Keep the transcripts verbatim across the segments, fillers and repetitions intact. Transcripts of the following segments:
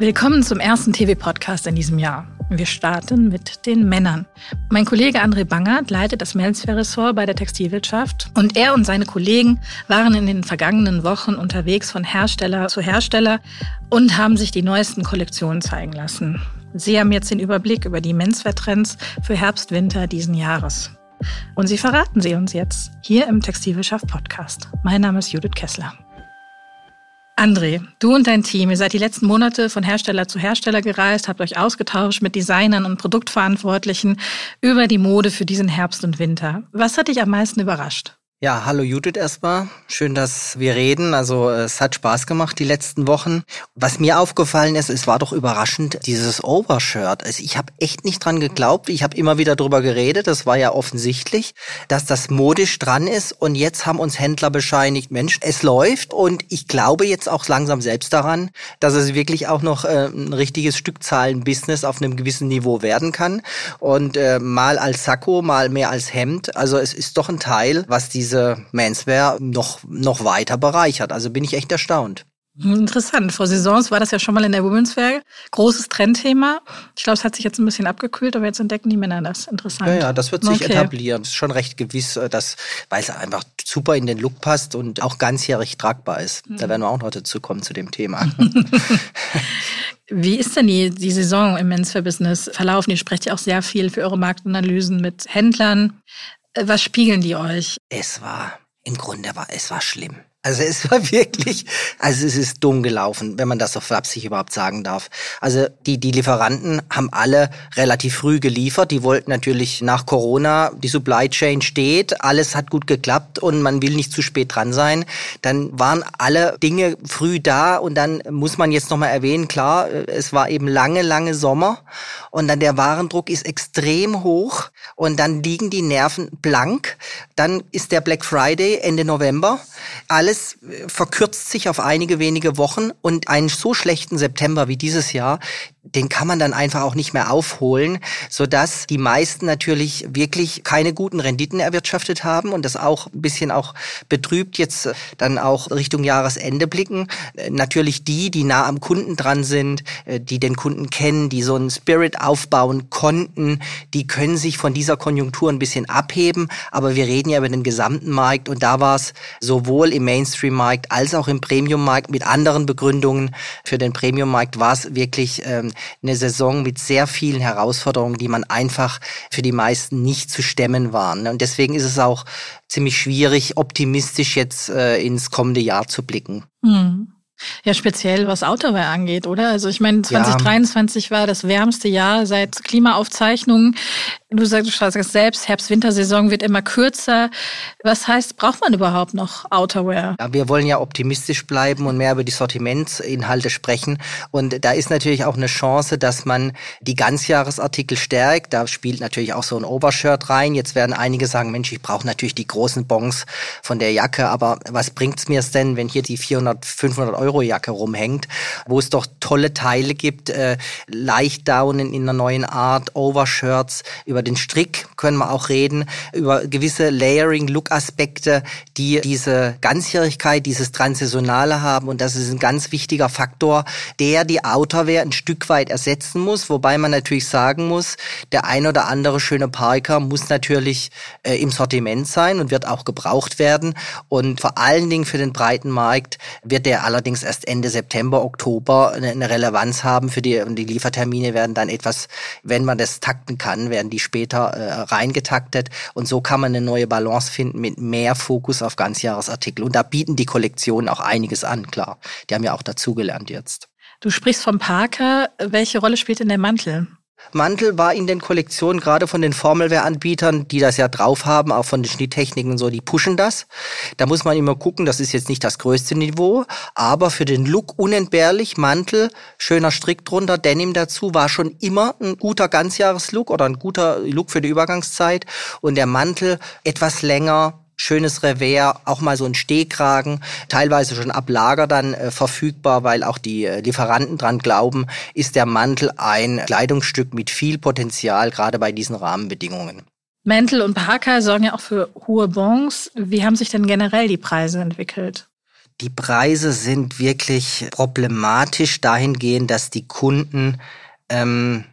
Willkommen zum ersten T V-Podcast in diesem Jahr. Wir starten mit den Männern. Mein Kollege André Bangert leitet das Menswear-Ressort bei der Textilwirtschaft und er und seine Kollegen waren in den vergangenen Wochen unterwegs von Hersteller zu Hersteller und haben sich die neuesten Kollektionen zeigen lassen. Sie haben jetzt den Überblick über die Menswear-Trends für Herbst-Winter diesen Jahres. Und sie verraten sie uns jetzt hier im Textilwirtschaft-Podcast. Mein Name ist Judith Kessler. André, du und dein Team, ihr seid die letzten Monate von Hersteller zu Hersteller gereist, habt euch ausgetauscht mit Designern und Produktverantwortlichen über die Mode für diesen Herbst und Winter. Was hat dich am meisten überrascht? Ja, hallo Judith erstmal. Schön, dass wir reden. Also es hat Spaß gemacht die letzten Wochen. Was mir aufgefallen ist, es war doch überraschend, dieses Overshirt. Also ich habe echt nicht dran geglaubt. Ich habe immer wieder drüber geredet. Das war ja offensichtlich, dass das modisch dran ist. Und jetzt haben uns Händler bescheinigt, Mensch, es läuft. Und ich glaube jetzt auch langsam selbst daran, dass es wirklich auch noch äh, ein richtiges Stückzahlen-Business auf einem gewissen Niveau werden kann. Und äh, mal als Sakko, mal mehr als Hemd. Also es ist doch ein Teil, was diese Menswear noch, noch weiter bereichert. Also bin ich echt erstaunt. Interessant. Vor Saisons war das ja schon mal in der Womenswear. Großes Trendthema. Ich glaube, es hat sich jetzt ein bisschen abgekühlt, aber jetzt entdecken die Männer das. Interessant. Ja, ja, das wird sich okay. etablieren. Das ist schon recht gewiss, dass, weil es einfach super in den Look passt und auch ganzjährig tragbar ist. Mhm. Da werden wir auch noch dazu kommen zu dem Thema. Wie ist denn die, die Saison im Menswear-Business verlaufen? Ihr sprecht ja auch sehr viel für eure Marktanalysen mit Händlern. Was spiegeln die euch? Es war, im Grunde war, es war schlimm. Also es war wirklich, also es ist dumm gelaufen, wenn man das so flapsig überhaupt sagen darf. Also die die Lieferanten haben alle relativ früh geliefert. Die wollten natürlich nach Corona, die Supply Chain steht, alles hat gut geklappt und man will nicht zu spät dran sein. Dann waren alle Dinge früh da und dann muss man jetzt nochmal erwähnen, klar, es war eben lange, lange Sommer und dann der Warendruck ist extrem hoch und dann liegen die Nerven blank. Dann ist der Black Friday Ende November. Alle Es verkürzt sich auf einige wenige Wochen und einen so schlechten September wie dieses Jahr, den kann man dann einfach auch nicht mehr aufholen, sodass die meisten natürlich wirklich keine guten Renditen erwirtschaftet haben und das auch ein bisschen auch betrübt jetzt dann auch Richtung Jahresende blicken. Natürlich die, die nah am Kunden dran sind, die den Kunden kennen, die so einen Spirit aufbauen konnten, die können sich von dieser Konjunktur ein bisschen abheben, aber wir reden ja über den gesamten Markt und da war es sowohl im Main Mainstream-Markt als auch im Premium-Markt mit anderen Begründungen. Für den Premium-Markt war es wirklich ähm, eine Saison mit sehr vielen Herausforderungen, die man einfach für die meisten nicht zu stemmen waren. Und deswegen ist es auch ziemlich schwierig, optimistisch jetzt äh, ins kommende Jahr zu blicken. Mhm. Ja, speziell was Outerwear angeht, oder? Also ich meine, zwanzig dreiundzwanzig ja. war das wärmste Jahr seit Klimaaufzeichnungen. Du sagst, du sagst selbst, Herbst-Wintersaison wird immer kürzer. Was heißt, braucht man überhaupt noch Outerwear? Ja, wir wollen ja optimistisch bleiben und mehr über die Sortimentsinhalte sprechen. Und da ist natürlich auch eine Chance, dass man die Ganzjahresartikel stärkt. Da spielt natürlich auch so ein Overshirt rein. Jetzt werden einige sagen, Mensch, ich brauche natürlich die großen Bons von der Jacke. Aber was bringt's mir es denn, wenn hier die vierhundert, fünfhundert Euro Jacke rumhängt, wo es doch tolle Teile gibt, äh, Leichtdaunen in einer neuen Art, Overshirts, über den Strick können wir auch reden, über gewisse Layering-Look-Aspekte, die diese Ganzjährigkeit, dieses Transsaisonale haben und das ist ein ganz wichtiger Faktor, der die Outerwear ein Stück weit ersetzen muss, wobei man natürlich sagen muss, der ein oder andere schöne Parker muss natürlich äh, im Sortiment sein und wird auch gebraucht werden und vor allen Dingen für den breiten Markt wird der allerdings erst Ende September, Oktober eine Relevanz haben für die und die Liefertermine werden dann etwas, wenn man das takten kann, werden die später äh, reingetaktet und so kann man eine neue Balance finden mit mehr Fokus auf Ganzjahresartikel und da bieten die Kollektionen auch einiges an, klar. Die haben ja auch dazugelernt jetzt. Du sprichst vom Parker, welche Rolle spielt denn der Mantel? Mantel war in den Kollektionen, gerade von den Formalwear-Anbietern, die das ja drauf haben, auch von den Schnitttechniken und so, die pushen das. Da muss man immer gucken, das ist jetzt nicht das größte Niveau, aber für den Look unentbehrlich, Mantel, schöner Strick drunter, Denim dazu, war schon immer ein guter Ganzjahreslook oder ein guter Look für die Übergangszeit. Und der Mantel etwas länger, schönes Revers, auch mal so ein Stehkragen, teilweise schon ab Lager dann äh, verfügbar, weil auch die äh, Lieferanten dran glauben, ist der Mantel ein Kleidungsstück mit viel Potenzial, gerade bei diesen Rahmenbedingungen. Mäntel und Parker sorgen ja auch für hohe Bons. Wie haben sich denn generell die Preise entwickelt? Die Preise sind wirklich problematisch dahingehend, dass die Kunden, ähm,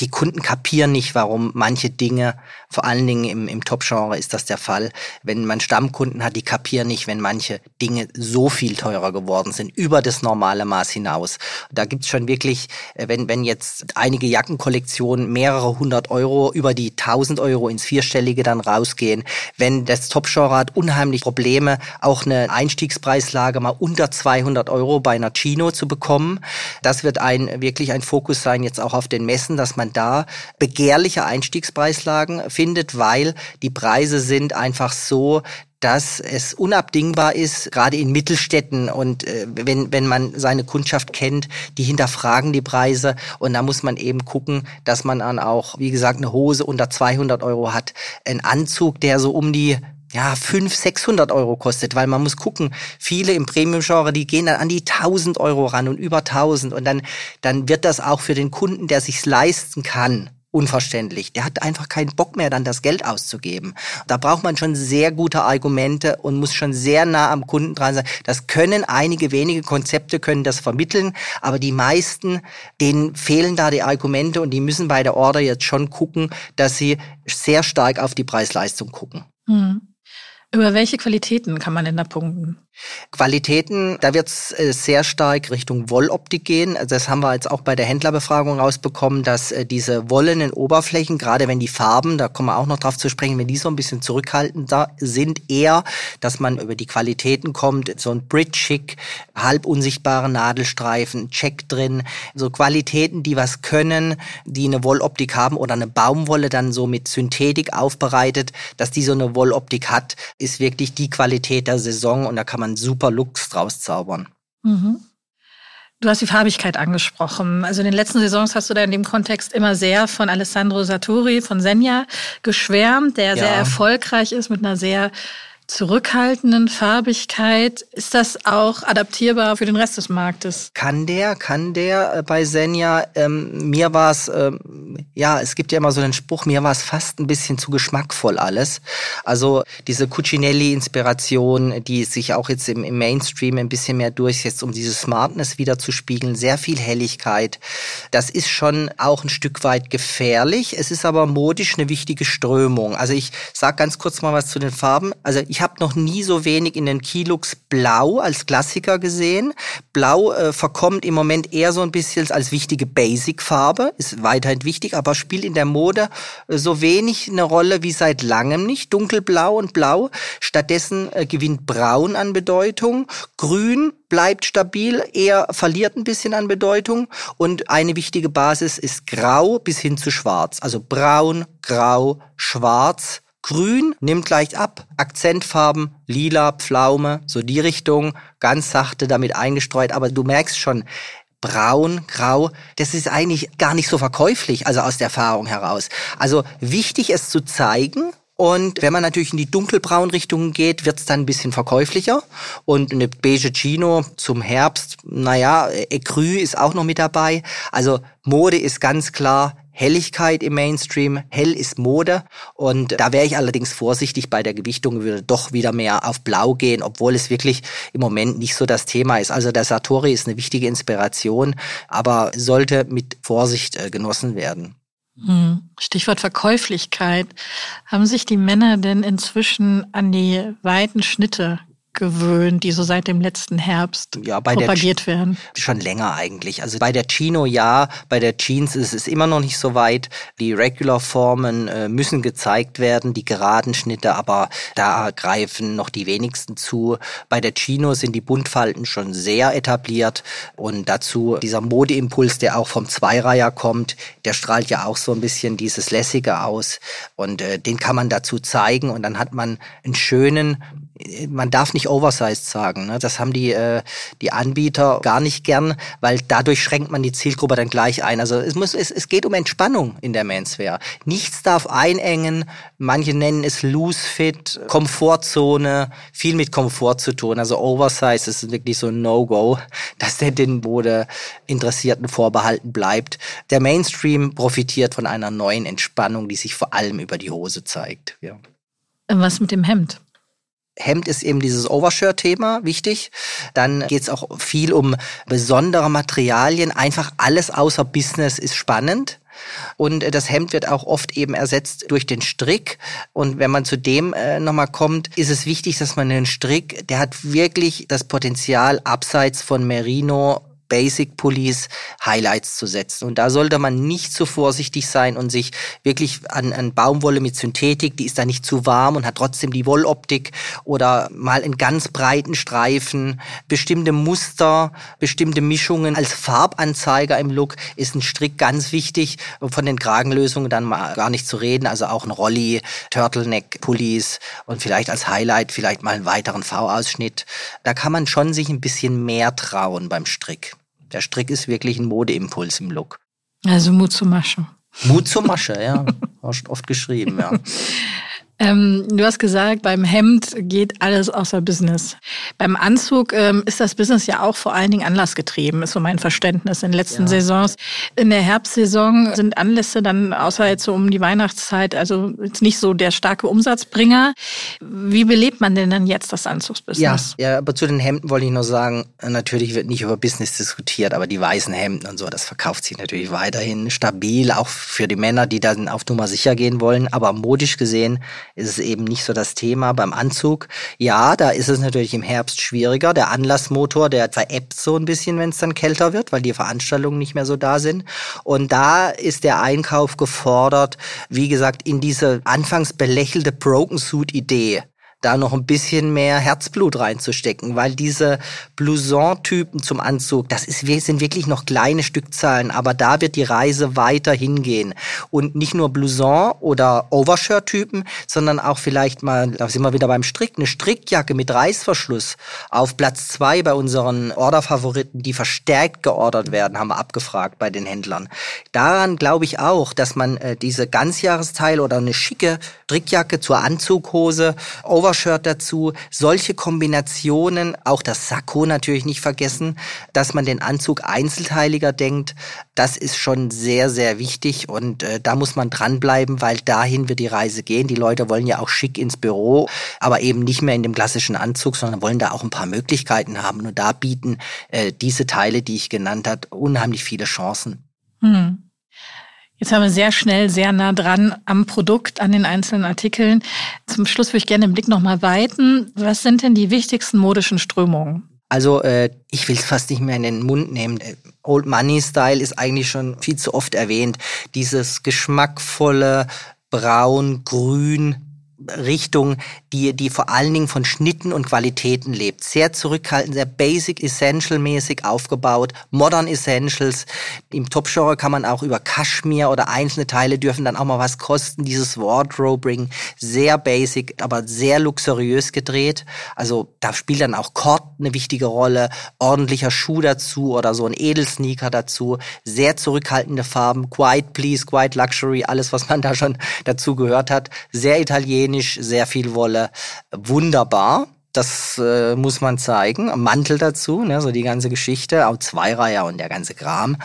die Kunden kapieren nicht, warum manche Dinge, vor allen Dingen im, im Top-Genre ist das der Fall, wenn man Stammkunden hat, die kapieren nicht, wenn manche Dinge so viel teurer geworden sind, über das normale Maß hinaus. Da gibt's schon wirklich, wenn, wenn jetzt einige Jackenkollektionen mehrere hundert Euro über die tausend Euro ins Vierstellige dann rausgehen, wenn das Top-Genre hat unheimlich Probleme, auch eine Einstiegspreislage mal unter zweihundert Euro bei einer Chino zu bekommen. Das wird ein, wirklich ein Fokus sein, jetzt auch auf den Messen, dass man da begehrliche Einstiegspreislagen findet, weil die Preise sind einfach so, dass es unabdingbar ist, gerade in Mittelstädten und äh, wenn, wenn man seine Kundschaft kennt, die hinterfragen die Preise und da muss man eben gucken, dass man dann auch, wie gesagt, eine Hose unter zweihundert Euro hat, einen Anzug, der so um die ja, fünfhundert, sechshundert Euro kostet, weil man muss gucken, viele im Premium-Genre, die gehen dann an die tausend Euro ran und über tausend und dann, dann wird das auch für den Kunden, der sich's leisten kann, unverständlich. Der hat einfach keinen Bock mehr, dann das Geld auszugeben. Da braucht man schon sehr gute Argumente und muss schon sehr nah am Kunden dran sein. Das können einige wenige Konzepte können das vermitteln, aber die meisten, denen fehlen da die Argumente und die müssen bei der Order jetzt schon gucken, dass sie sehr stark auf die Preis-Leistung gucken. Hm. Über welche Qualitäten kann man denn da punkten? Qualitäten, da wird es sehr stark Richtung Wolloptik gehen. Das haben wir jetzt auch bei der Händlerbefragung rausbekommen, dass diese wollenen Oberflächen, gerade wenn die Farben, da kommen wir auch noch drauf zu sprechen, wenn die so ein bisschen zurückhaltender sind, eher, dass man über die Qualitäten kommt, so ein Bridge-Chic, halb unsichtbare Nadelstreifen, Check drin, so Qualitäten, die was können, die eine Wolloptik haben oder eine Baumwolle dann so mit Synthetik aufbereitet, dass die so eine Wolloptik hat, ist wirklich die Qualität der Saison und da kann man super Looks draus zaubern. Mhm. Du hast die Farbigkeit angesprochen. Also in den letzten Saisons hast du da in dem Kontext immer sehr von Alessandro Satori von Senja geschwärmt, der ja. sehr erfolgreich ist mit einer sehr zurückhaltenden Farbigkeit. Ist das auch adaptierbar für den Rest des Marktes? Kann der, kann der bei Senja. Ähm, mir war es, ähm, ja, es gibt ja immer so den Spruch, mir war es fast ein bisschen zu geschmackvoll alles. Also diese Cucinelli-Inspiration, die sich auch jetzt im, im Mainstream ein bisschen mehr durchsetzt, um diese Smartness wieder zu spiegeln, sehr viel Helligkeit. Das ist schon auch ein Stück weit gefährlich. Es ist aber modisch eine wichtige Strömung. Also ich sag ganz kurz mal was zu den Farben. Also ich Ich habe noch nie so wenig in den Keylooks Blau als Klassiker gesehen. Blau äh, verkommt im Moment eher so ein bisschen als wichtige Basic-Farbe, ist weiterhin wichtig, aber spielt in der Mode äh, so wenig eine Rolle wie seit langem nicht. Dunkelblau und Blau, stattdessen äh, gewinnt Braun an Bedeutung. Grün bleibt stabil, eher verliert ein bisschen an Bedeutung. Und eine wichtige Basis ist Grau bis hin zu Schwarz. Also Braun, Grau, Schwarz. Grün nimmt leicht ab, Akzentfarben, lila, Pflaume, so die Richtung, ganz sachte damit eingestreut. Aber du merkst schon, braun, grau, das ist eigentlich gar nicht so verkäuflich, also aus der Erfahrung heraus. Also wichtig, es zu zeigen. Und wenn man natürlich in die dunkelbraunen Richtungen geht, wird's dann ein bisschen verkäuflicher. Und eine beige Chino zum Herbst, naja, Ecru ist auch noch mit dabei. Also Mode ist ganz klar Helligkeit im Mainstream, hell ist Mode und da wäre ich allerdings vorsichtig bei der Gewichtung, würde doch wieder mehr auf Blau gehen, obwohl es wirklich im Moment nicht so das Thema ist. Also der Satori ist eine wichtige Inspiration, aber sollte mit Vorsicht äh, genossen werden. Hm. Stichwort Verkäuflichkeit. Haben sich die Männer denn inzwischen an die weiten Schnitte gewöhnt, die so seit dem letzten Herbst ja, bei propagiert der, werden? Schon länger eigentlich. Also bei der Chino ja, bei der Jeans ist es immer noch nicht so weit. Die Regular-Formen äh, müssen gezeigt werden, die geraden Schnitte, aber da greifen noch die wenigsten zu. Bei der Chino sind die Buntfalten schon sehr etabliert und dazu dieser Modeimpuls, der auch vom Zweireiher kommt, der strahlt ja auch so ein bisschen dieses Lässige aus und äh, den kann man dazu zeigen und dann hat man einen schönen, man darf nicht oversized sagen. Ne? Das haben die, äh, die Anbieter gar nicht gern, weil dadurch schränkt man die Zielgruppe dann gleich ein. Also es, muss, es, es geht um Entspannung in der Menswear. Nichts darf einengen. Manche nennen es Loose Fit, Komfortzone, viel mit Komfort zu tun. Also Oversize ist wirklich so ein No-Go, dass der den Mode Interessierten vorbehalten bleibt. Der Mainstream profitiert von einer neuen Entspannung, die sich vor allem über die Hose zeigt. Ja. Was mit dem Hemd? Hemd ist eben dieses Overshirt-Thema wichtig. Dann geht es auch viel um besondere Materialien. Einfach alles außer Business ist spannend. Und das Hemd wird auch oft eben ersetzt durch den Strick. Und wenn man zu dem äh, nochmal kommt, ist es wichtig, dass man den Strick, der hat wirklich das Potenzial, abseits von Merino, Basic-Pullis, Highlights zu setzen. Und da sollte man nicht zu vorsichtig sein und sich wirklich an, an Baumwolle mit Synthetik, die ist da nicht zu warm und hat trotzdem die Wolloptik, oder mal in ganz breiten Streifen, bestimmte Muster, bestimmte Mischungen. Als Farbanzeiger im Look ist ein Strick ganz wichtig, von den Kragenlösungen dann mal gar nicht zu reden, also auch ein Rolli, Turtleneck-Pullis und vielleicht als Highlight vielleicht mal einen weiteren V-Ausschnitt. Da kann man schon sich ein bisschen mehr trauen beim Strick. Der Strick ist wirklich ein Modeimpuls im Look. Also Mut zur Masche. Mut zur Masche, ja. Hast oft geschrieben, ja. ähm, du hast gesagt, beim Hemd geht alles außer Business. Beim Anzug ähm, ist das Business ja auch vor allen Dingen anlassgetrieben, ist so mein Verständnis in den letzten ja. Saisons. In der Herbstsaison sind Anlässe dann, außer jetzt so um die Weihnachtszeit, also jetzt nicht so der starke Umsatzbringer. Wie belebt man denn dann jetzt das Anzugsbusiness? Ja, ja, aber zu den Hemden wollte ich nur sagen, natürlich wird nicht über Business diskutiert, aber die weißen Hemden und so, das verkauft sich natürlich weiterhin stabil, auch für die Männer, die dann auf Nummer sicher gehen wollen. Aber modisch gesehen ist es eben nicht so das Thema beim Anzug. Ja, da ist es natürlich im Herbst schwieriger. Der Anlassmotor, der veräppt so ein bisschen, wenn es dann kälter wird, weil die Veranstaltungen nicht mehr so da sind. Und da ist der Einkauf gefordert, wie gesagt, in diese anfangs belächelte Broken-Suit-Idee da noch ein bisschen mehr Herzblut reinzustecken, weil diese Blouson-Typen zum Anzug, das ist, sind wirklich noch kleine Stückzahlen, aber da wird die Reise weiter hingehen. Und nicht nur Blouson- oder Overshirt-Typen, sondern auch vielleicht mal, da sind wir wieder beim Strick, eine Strickjacke mit Reißverschluss auf Platz zwei bei unseren Orderfavoriten, die verstärkt geordert werden, haben wir abgefragt bei den Händlern. Daran glaube ich auch, dass man äh, diese Ganzjahresteile oder eine schicke Strickjacke zur Anzughose, Over Overshirt dazu, solche Kombinationen, auch das Sakko natürlich nicht vergessen, dass man den Anzug einzelteiliger denkt, das ist schon sehr, sehr wichtig und äh, da muss man dranbleiben, weil dahin wird die Reise gehen. Die Leute wollen ja auch schick ins Büro, aber eben nicht mehr in dem klassischen Anzug, sondern wollen da auch ein paar Möglichkeiten haben und da bieten äh, diese Teile, die ich genannt habe, unheimlich viele Chancen. Hm. Jetzt haben wir sehr schnell, sehr nah dran am Produkt, an den einzelnen Artikeln. Zum Schluss würde ich gerne den Blick nochmal weiten. Was sind denn die wichtigsten modischen Strömungen? Also äh, ich will es fast nicht mehr in den Mund nehmen. Old Money Style ist eigentlich schon viel zu oft erwähnt. Dieses geschmackvolle Braun, Grün, Richtung, die, die vor allen Dingen von Schnitten und Qualitäten lebt. Sehr zurückhaltend, sehr Basic Essential mäßig aufgebaut, Modern Essentials. Im Top-Genre kann man auch über Kaschmir oder einzelne Teile dürfen dann auch mal was kosten. Dieses Wardrobing, sehr basic, aber sehr luxuriös gedreht. Also da spielt dann auch Cord eine wichtige Rolle, ordentlicher Schuh dazu oder so ein Edelsneaker dazu. Sehr zurückhaltende Farben, Quiet Please, Quiet Luxury, alles, was man da schon dazu gehört hat. Sehr italienisch, sehr viel Wolle, wunderbar, das äh, muss man zeigen. Mantel dazu, ne, so die ganze Geschichte, auch Zweireiher und der ganze Kram.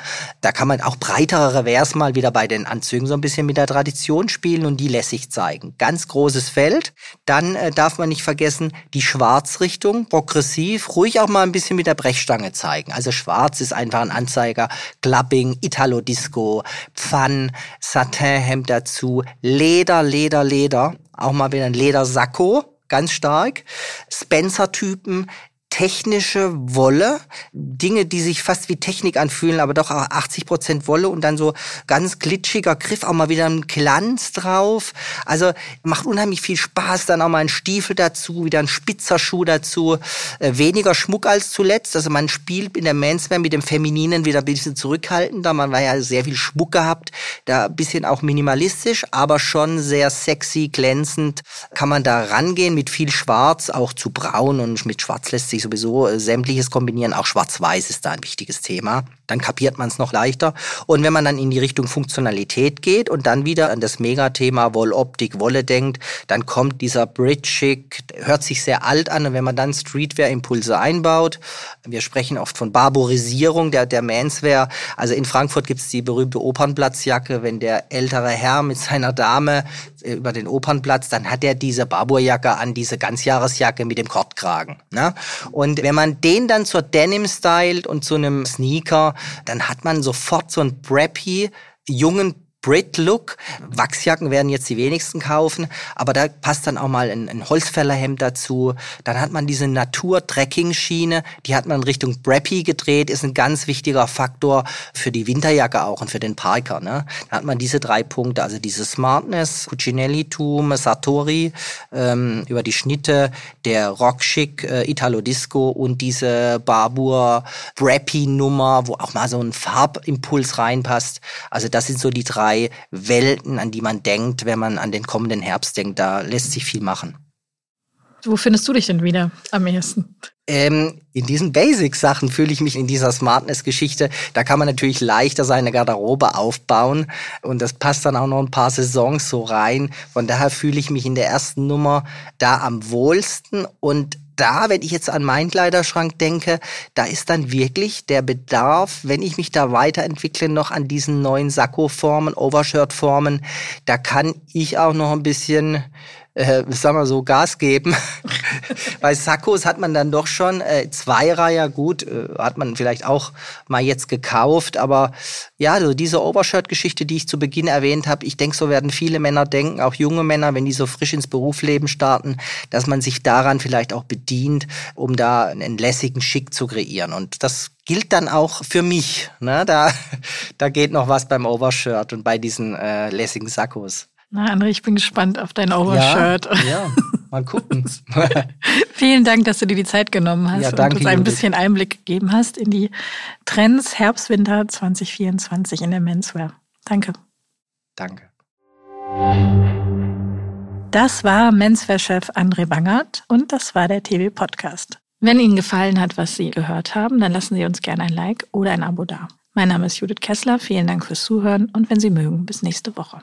Da kann man auch breitere Revers mal wieder bei den Anzügen so ein bisschen mit der Tradition spielen und die lässig zeigen. Ganz großes Feld. Dann äh, darf man nicht vergessen, die Schwarzrichtung, progressiv, ruhig auch mal ein bisschen mit der Brechstange zeigen. Also Schwarz ist einfach ein Anzeiger, Clubbing, Italo-Disco, Pfann, Satinhemd dazu, Leder, Leder, Leder. Auch mal wieder ein Ledersakko, ganz stark. Spencer-Typen, technische Wolle, Dinge, die sich fast wie Technik anfühlen, aber doch auch achtzig Prozent Wolle und dann so ganz glitschiger Griff, auch mal wieder ein Glanz drauf. Also macht unheimlich viel Spaß, dann auch mal ein Stiefel dazu, wieder ein spitzer Schuh dazu. Äh, weniger Schmuck als zuletzt, also man spielt in der Menswear mit dem Femininen wieder ein bisschen zurückhaltender. Man war ja sehr viel Schmuck gehabt, da ein bisschen auch minimalistisch, aber schon sehr sexy, glänzend kann man da rangehen mit viel Schwarz, auch zu braun und mit Schwarz lässt sich sowieso äh, sämtliches kombinieren, auch schwarz-weiß ist da ein wichtiges Thema, dann kapiert man es noch leichter. Und wenn man dann in die Richtung Funktionalität geht und dann wieder an das Megathema Wolloptik, Wolle denkt, dann kommt dieser Bridge-Chic, hört sich sehr alt an und wenn man dann Streetwear-Impulse einbaut, wir sprechen oft von Barborisierung der, der Manswear, also in Frankfurt gibt es die berühmte Opernplatzjacke, wenn der ältere Herr mit seiner Dame über den Opernplatz, dann hat er diese Barbour-Jacke an, diese Ganzjahresjacke mit dem Kordkragen. Ne? Und wenn man den dann zur Denim stylt und zu einem Sneaker, dann hat man sofort so einen preppy, jungen Brit-Look. Wachsjacken werden jetzt die wenigsten kaufen, aber da passt dann auch mal ein, ein Holzfällerhemd dazu. Dann hat man diese Natur-Trekking-Schiene, die hat man Richtung Preppy gedreht, ist ein ganz wichtiger Faktor für die Winterjacke auch und für den Parker. Ne? Da hat man diese drei Punkte, also diese Smartness, Cucinellitum, Satori, ähm, über die Schnitte, der Rock-Chic, äh, Italo-Disco und diese Barbour-Preppy-Nummer, wo auch mal so ein Farbimpuls reinpasst. Also das sind so die drei Welten, an die man denkt, wenn man an den kommenden Herbst denkt. Da lässt sich viel machen. Wo findest du dich denn wieder am ehesten? Ähm, in diesen Basic-Sachen fühle ich mich in dieser Smartness-Geschichte. Da kann man natürlich leichter seine Garderobe aufbauen und das passt dann auch noch ein paar Saisons so rein. Von daher fühle ich mich in der ersten Nummer da am wohlsten und da, wenn ich jetzt an meinen Kleiderschrank denke, da ist dann wirklich der Bedarf, wenn ich mich da weiterentwickle, noch an diesen neuen Sakko-Formen, Overshirt-Formen, da kann ich auch noch ein bisschen, äh, sagen wir so, Gas geben. Bei Sakkos hat man dann doch schon äh, Zweireiher, gut, äh, hat man vielleicht auch mal jetzt gekauft, aber ja, so diese Overshirt-Geschichte, die ich zu Beginn erwähnt habe, ich denke, so werden viele Männer denken, auch junge Männer, wenn die so frisch ins Berufsleben starten, dass man sich daran vielleicht auch bedient, um da einen lässigen Schick zu kreieren. Und das gilt dann auch für mich. Ne? Da, da geht noch was beim Overshirt und bei diesen äh, lässigen Sakkos. Na, André, ich bin gespannt auf dein Overshirt. Ja, ja. Mal gucken. Vielen Dank, dass du dir die Zeit genommen hast ja, danke, und uns ein bisschen Judith. Einblick gegeben hast in die Trends Herbst-Winter zwanzig vierundzwanzig in der Menswear. Danke. Danke. Das war Menswear-Chef André Bangert und das war der T W-Podcast. Wenn Ihnen gefallen hat, was Sie gehört haben, dann lassen Sie uns gerne ein Like oder ein Abo da. Mein Name ist Judith Kessler, vielen Dank fürs Zuhören und wenn Sie mögen, bis nächste Woche.